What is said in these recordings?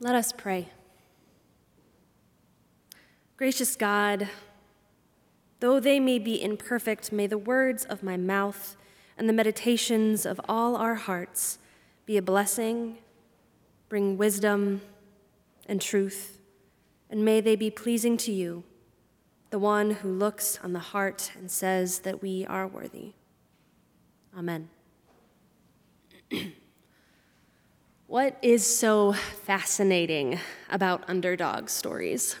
Let us pray. Gracious God, though they may be imperfect, may the words of my mouth and the meditations of all our hearts be a blessing, bring wisdom and truth, and may they be pleasing to you, the one who looks on the heart and says that we are worthy. Amen. What is so fascinating about underdog stories?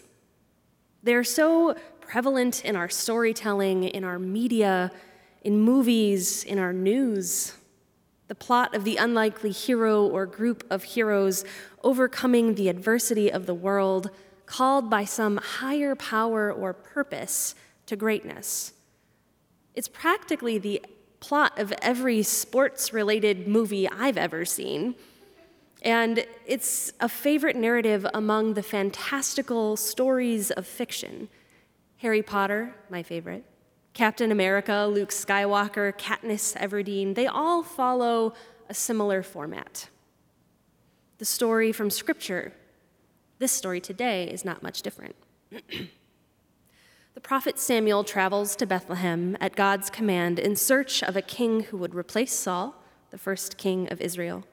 They're so prevalent in our storytelling, in our media, in movies, in our news. The plot of the unlikely hero or group of heroes overcoming the adversity of the world, called by some higher power or purpose to greatness. It's practically the plot of every sports-related movie I've ever seen, and it's a favorite narrative among the fantastical stories of fiction. Harry Potter, my favorite, Captain America, Luke Skywalker, Katniss Everdeen, they all follow a similar format. The story from Scripture, this story today, is not much different. The prophet Samuel travels to Bethlehem at God's command in search of a king who would replace Saul, the first king of Israel,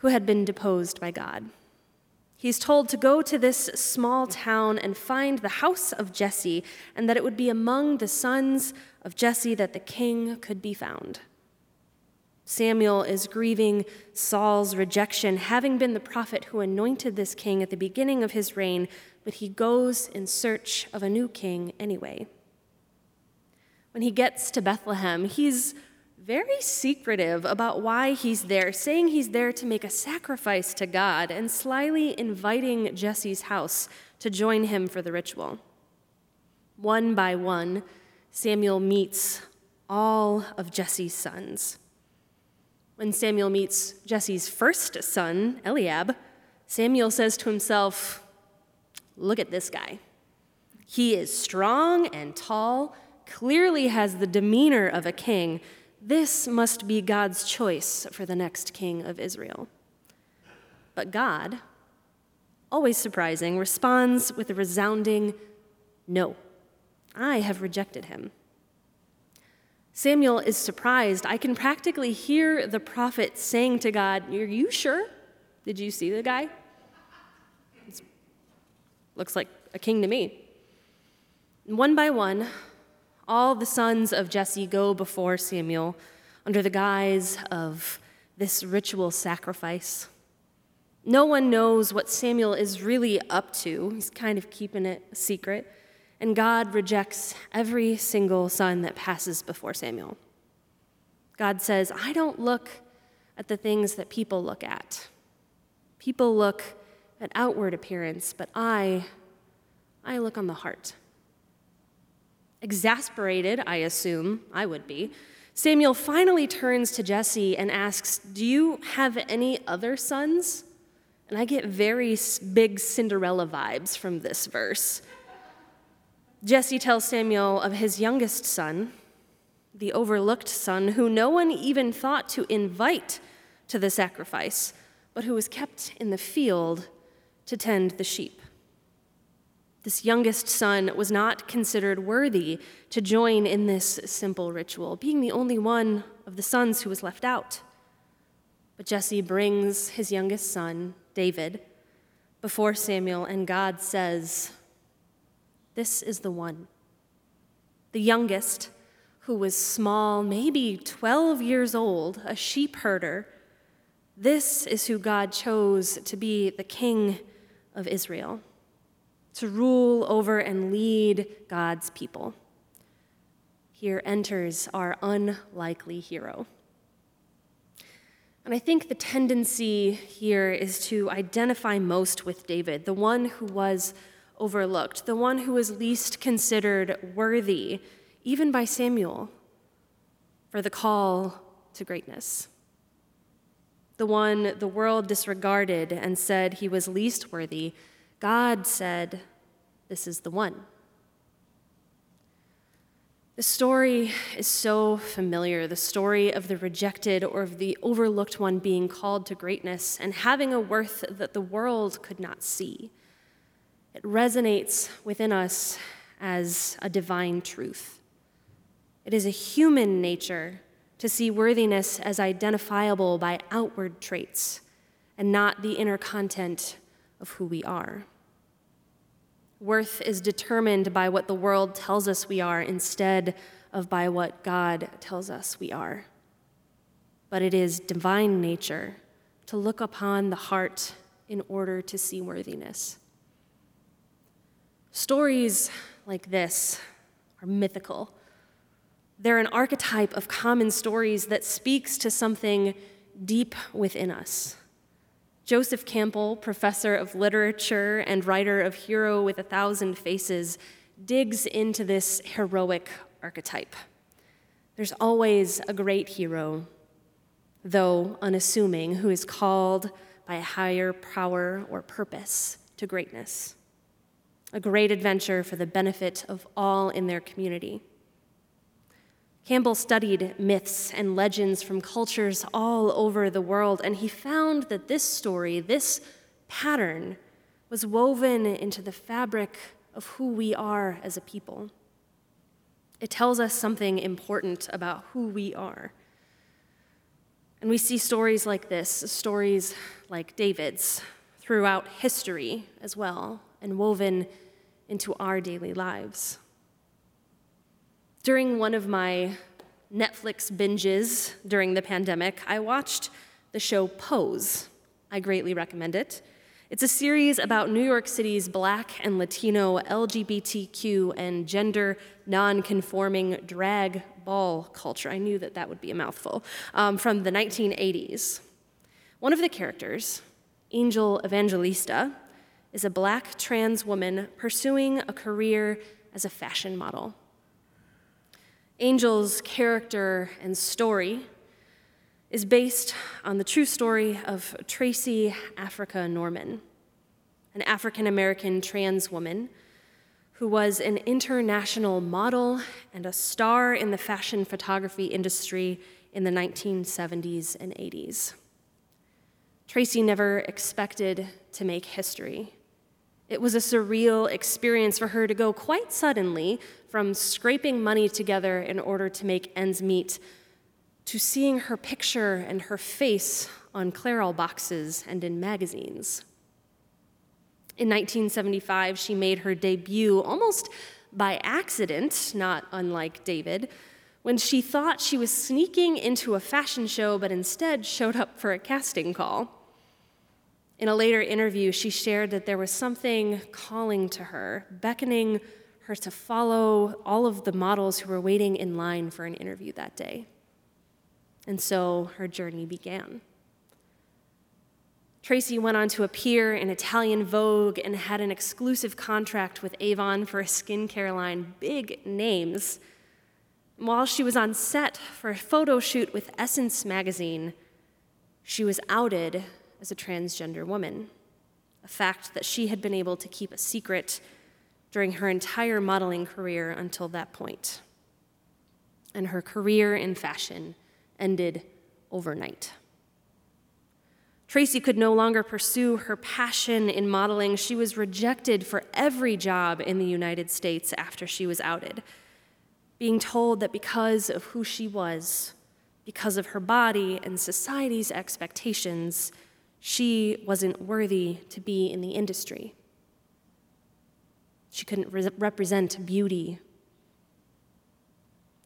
who had been deposed by God. He's told to go to this small town and find the house of Jesse, and that it would be among the sons of Jesse that the king could be found. Samuel is grieving Saul's rejection, having been the prophet who anointed this king at the beginning of his reign, but he goes in search of a new king anyway. When he gets to Bethlehem, he's very secretive about why he's there, saying he's there to make a sacrifice to God and slyly inviting Jesse's house to join him for the ritual. One by one, Samuel meets all of Jesse's sons. When Samuel meets Jesse's first son, Eliab, Samuel says to himself, "Look at this guy. He is strong and tall, clearly has the demeanor of a king. This must be God's choice for the next king of Israel." But God, always surprising, responds with a resounding, "No, I have rejected him." Samuel is surprised. I can practically hear the prophet saying to God, "Are you sure? Did you see the guy? It looks like a king to me." And one by one, all the sons of Jesse go before Samuel under the guise of this ritual sacrifice. No one knows what Samuel is really up to. He's kind of keeping it a secret. And God rejects every single son that passes before Samuel. God says, "I don't look at the things that people look at. People look at outward appearance, but I look on the heart." Exasperated, I assume, I would be, Samuel finally turns to Jesse and asks, "Do you have any other sons?" And I get very big Cinderella vibes from this verse. Jesse tells Samuel of his youngest son, the overlooked son, who no one even thought to invite to the sacrifice, but who was kept in the field to tend the sheep. This youngest son was not considered worthy to join in this simple ritual, being the only one of the sons who was left out. But Jesse brings his youngest son, David, before Samuel, and God says, "This is the one." The youngest, who was small, maybe 12 years old, a sheep herder, this is who God chose to be the king of Israel, to rule over and lead God's people. Here enters our unlikely hero. And I think the tendency here is to identify most with David, the one who was overlooked, the one who was least considered worthy, even by Samuel, for the call to greatness. The one the world disregarded and said he was least worthy, God said, "This is the one." The story is so familiar, the story of the rejected or of the overlooked one being called to greatness and having a worth that the world could not see. It resonates within us as a divine truth. It is a human nature to see worthiness as identifiable by outward traits and not the inner content of who we are. Worth is determined by what the world tells us we are instead of by what God tells us we are. But it is divine nature to look upon the heart in order to see worthiness. Stories like this are mythical. They're an archetype of common stories that speaks to something deep within us. Joseph Campbell, professor of literature and writer of Hero with a Thousand Faces, digs into this heroic archetype. There's always a great hero, though unassuming, who is called by a higher power or purpose to greatness. A great adventure for the benefit of all in their community. Campbell studied myths and legends from cultures all over the world, and he found that this story, this pattern, was woven into the fabric of who we are as a people. It tells us something important about who we are. And we see stories like this, stories like David's, throughout history as well, and woven into our daily lives. During one of my Netflix binges during the pandemic, I watched the show Pose. I greatly recommend it. It's a series about New York City's Black and Latino LGBTQ and gender non-conforming drag ball culture. I knew that that would be a mouthful. From the 1980s. One of the characters, Angel Evangelista, is a Black trans woman pursuing a career as a fashion model. Angel's character and story is based on the true story of Tracy Africa Norman, an African-American trans woman who was an international model and a star in the fashion photography industry in the 1970s and 80s. Tracy never expected to make history. It was a surreal experience for her to go quite suddenly from scraping money together in order to make ends meet to seeing her picture and her face on Clairol boxes and in magazines. In 1975, she made her debut almost by accident, not unlike David, when she thought she was sneaking into a fashion show but instead showed up for a casting call. In a later interview, she shared that there was something calling to her, beckoning her to follow all of the models who were waiting in line for an interview that day. And so her journey began. Tracy went on to appear in Italian Vogue and had an exclusive contract with Avon for a skincare line, big names. While she was on set for a photo shoot with Essence magazine, she was outed as a transgender woman, a fact that she had been able to keep a secret during her entire modeling career until that point. And her career in fashion ended overnight. Tracy could no longer pursue her passion in modeling. She was rejected for every job in the United States after she was outed, being told that because of who she was, because of her body and society's expectations, she wasn't worthy to be in the industry. She couldn't represent beauty.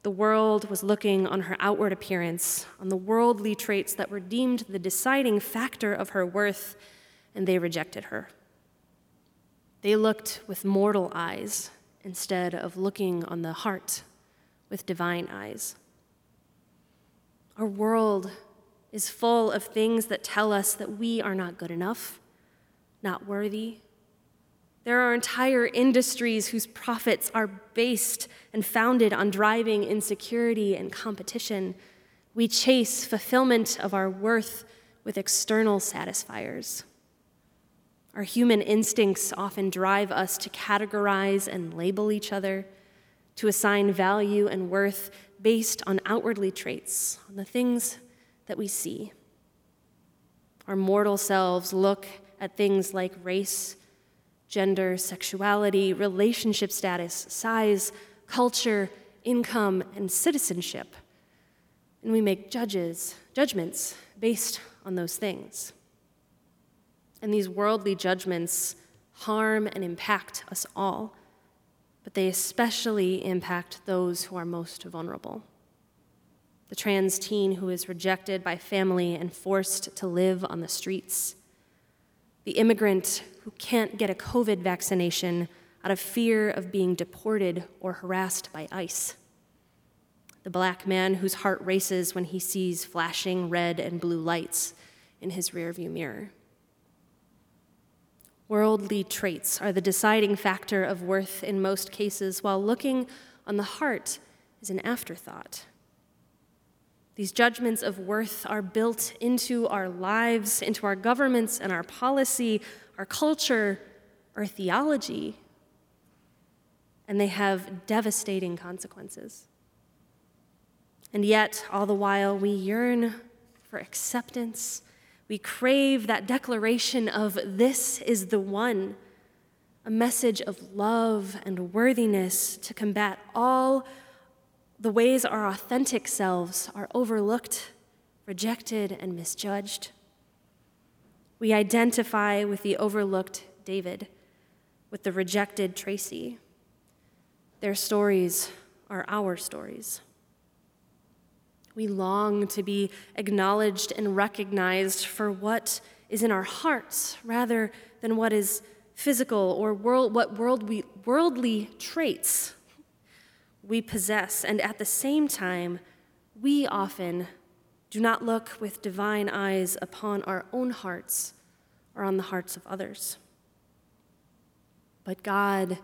The world was looking on her outward appearance, on the worldly traits that were deemed the deciding factor of her worth, and they rejected her. They looked with mortal eyes instead of looking on the heart with divine eyes. Our world is full of things that tell us that we are not good enough, not worthy. There are entire industries whose profits are based and founded on driving insecurity and competition. We chase fulfillment of our worth with external satisfiers. Our human instincts often drive us to categorize and label each other, to assign value and worth based on outwardly traits, on the things that we see. Our mortal selves look at things like race, gender, sexuality, relationship status, size, culture, income, and citizenship. And we make judgments based on those things. And these worldly judgments harm and impact us all, but they especially impact those who are most vulnerable. The trans teen who is rejected by family and forced to live on the streets. The immigrant who can't get a COVID vaccination out of fear of being deported or harassed by ICE. The black man whose heart races when he sees flashing red and blue lights in his rearview mirror. Worldly traits are the deciding factor of worth in most cases, while looking on the heart is an afterthought. These judgments of worth are built into our lives, into our governments and our policy, our culture, our theology, and they have devastating consequences. And yet, all the while, we yearn for acceptance. We crave that declaration of this is the one, a message of love and worthiness to combat all the ways our authentic selves are overlooked, rejected, and misjudged. We identify with the overlooked David, with the rejected Tracy. Their stories are our stories. We long to be acknowledged and recognized for what is in our hearts rather than what is physical or worldly traits we possess. And at the same time, we often do not look with divine eyes upon our own hearts or on the hearts of others. But God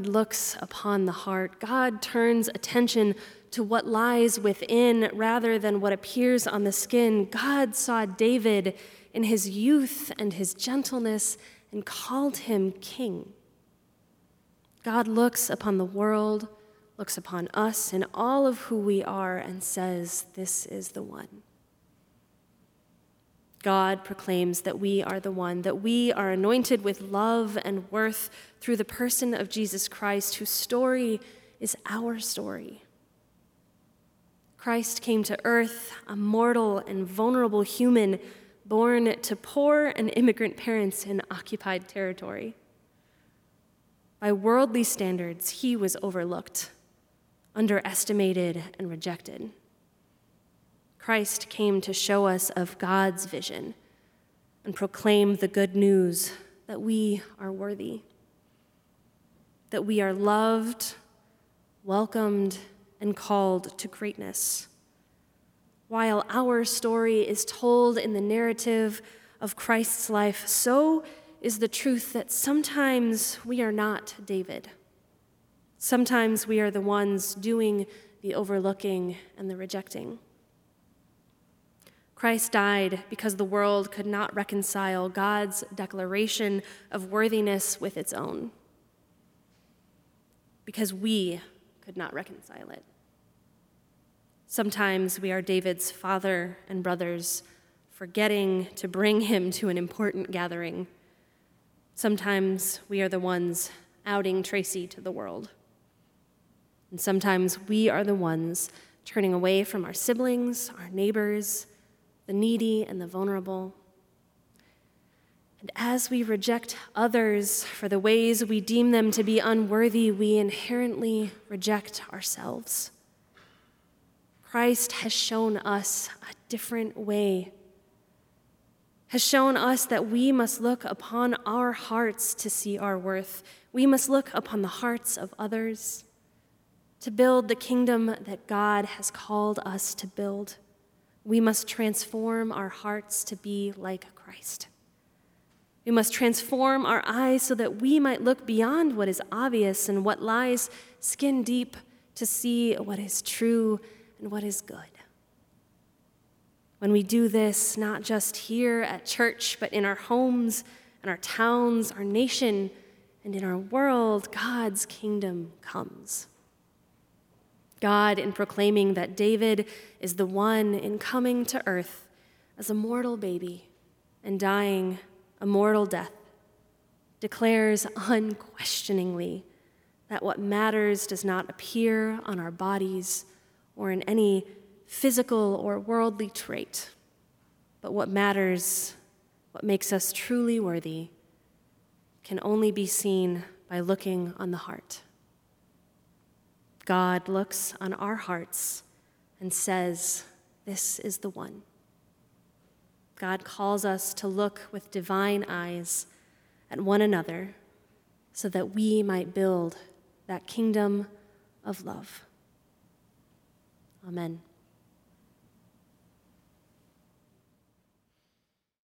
looks upon the heart. God turns attention to what lies within rather than what appears on the skin. God saw David in his youth and his gentleness and called him king. God looks upon the world, looks upon us and all of who we are and says, this is the one. God proclaims that we are the one, that we are anointed with love and worth through the person of Jesus Christ, whose story is our story. Christ came to earth, a mortal and vulnerable human, born to poor and immigrant parents in occupied territory. By worldly standards, he was overlooked, underestimated, and rejected. Christ came to show us of God's vision and proclaim the good news that we are worthy, that we are loved, welcomed, and called to greatness. While our story is told in the narrative of Christ's life, so is the truth that sometimes we are not David. Sometimes we are the ones doing the overlooking and the rejecting. Christ died because the world could not reconcile God's declaration of worthiness with its own, because we could not reconcile it. Sometimes we are David's father and brothers, forgetting to bring him to an important gathering. Sometimes we are the ones outing Tracy to the world. And sometimes we are the ones turning away from our siblings, our neighbors, the needy and the vulnerable. And as we reject others for the ways we deem them to be unworthy, we inherently reject ourselves. Christ has shown us a different way, has shown us that we must look upon our hearts to see our worth. We must look upon the hearts of others to build the kingdom that God has called us to build. We must transform our hearts to be like Christ. We must transform our eyes so that we might look beyond what is obvious and what lies skin deep to see what is true and what is good. When we do this, not just here at church, but in our homes and our towns, our nation, and in our world, God's kingdom comes. God, in proclaiming that David is the one in coming to earth as a mortal baby and dying a mortal death, declares unquestioningly that what matters does not appear on our bodies or in any physical or worldly trait, but what matters, what makes us truly worthy, can only be seen by looking on the heart. God looks on our hearts and says, "This is the one." God calls us to look with divine eyes at one another so that we might build that kingdom of love. Amen.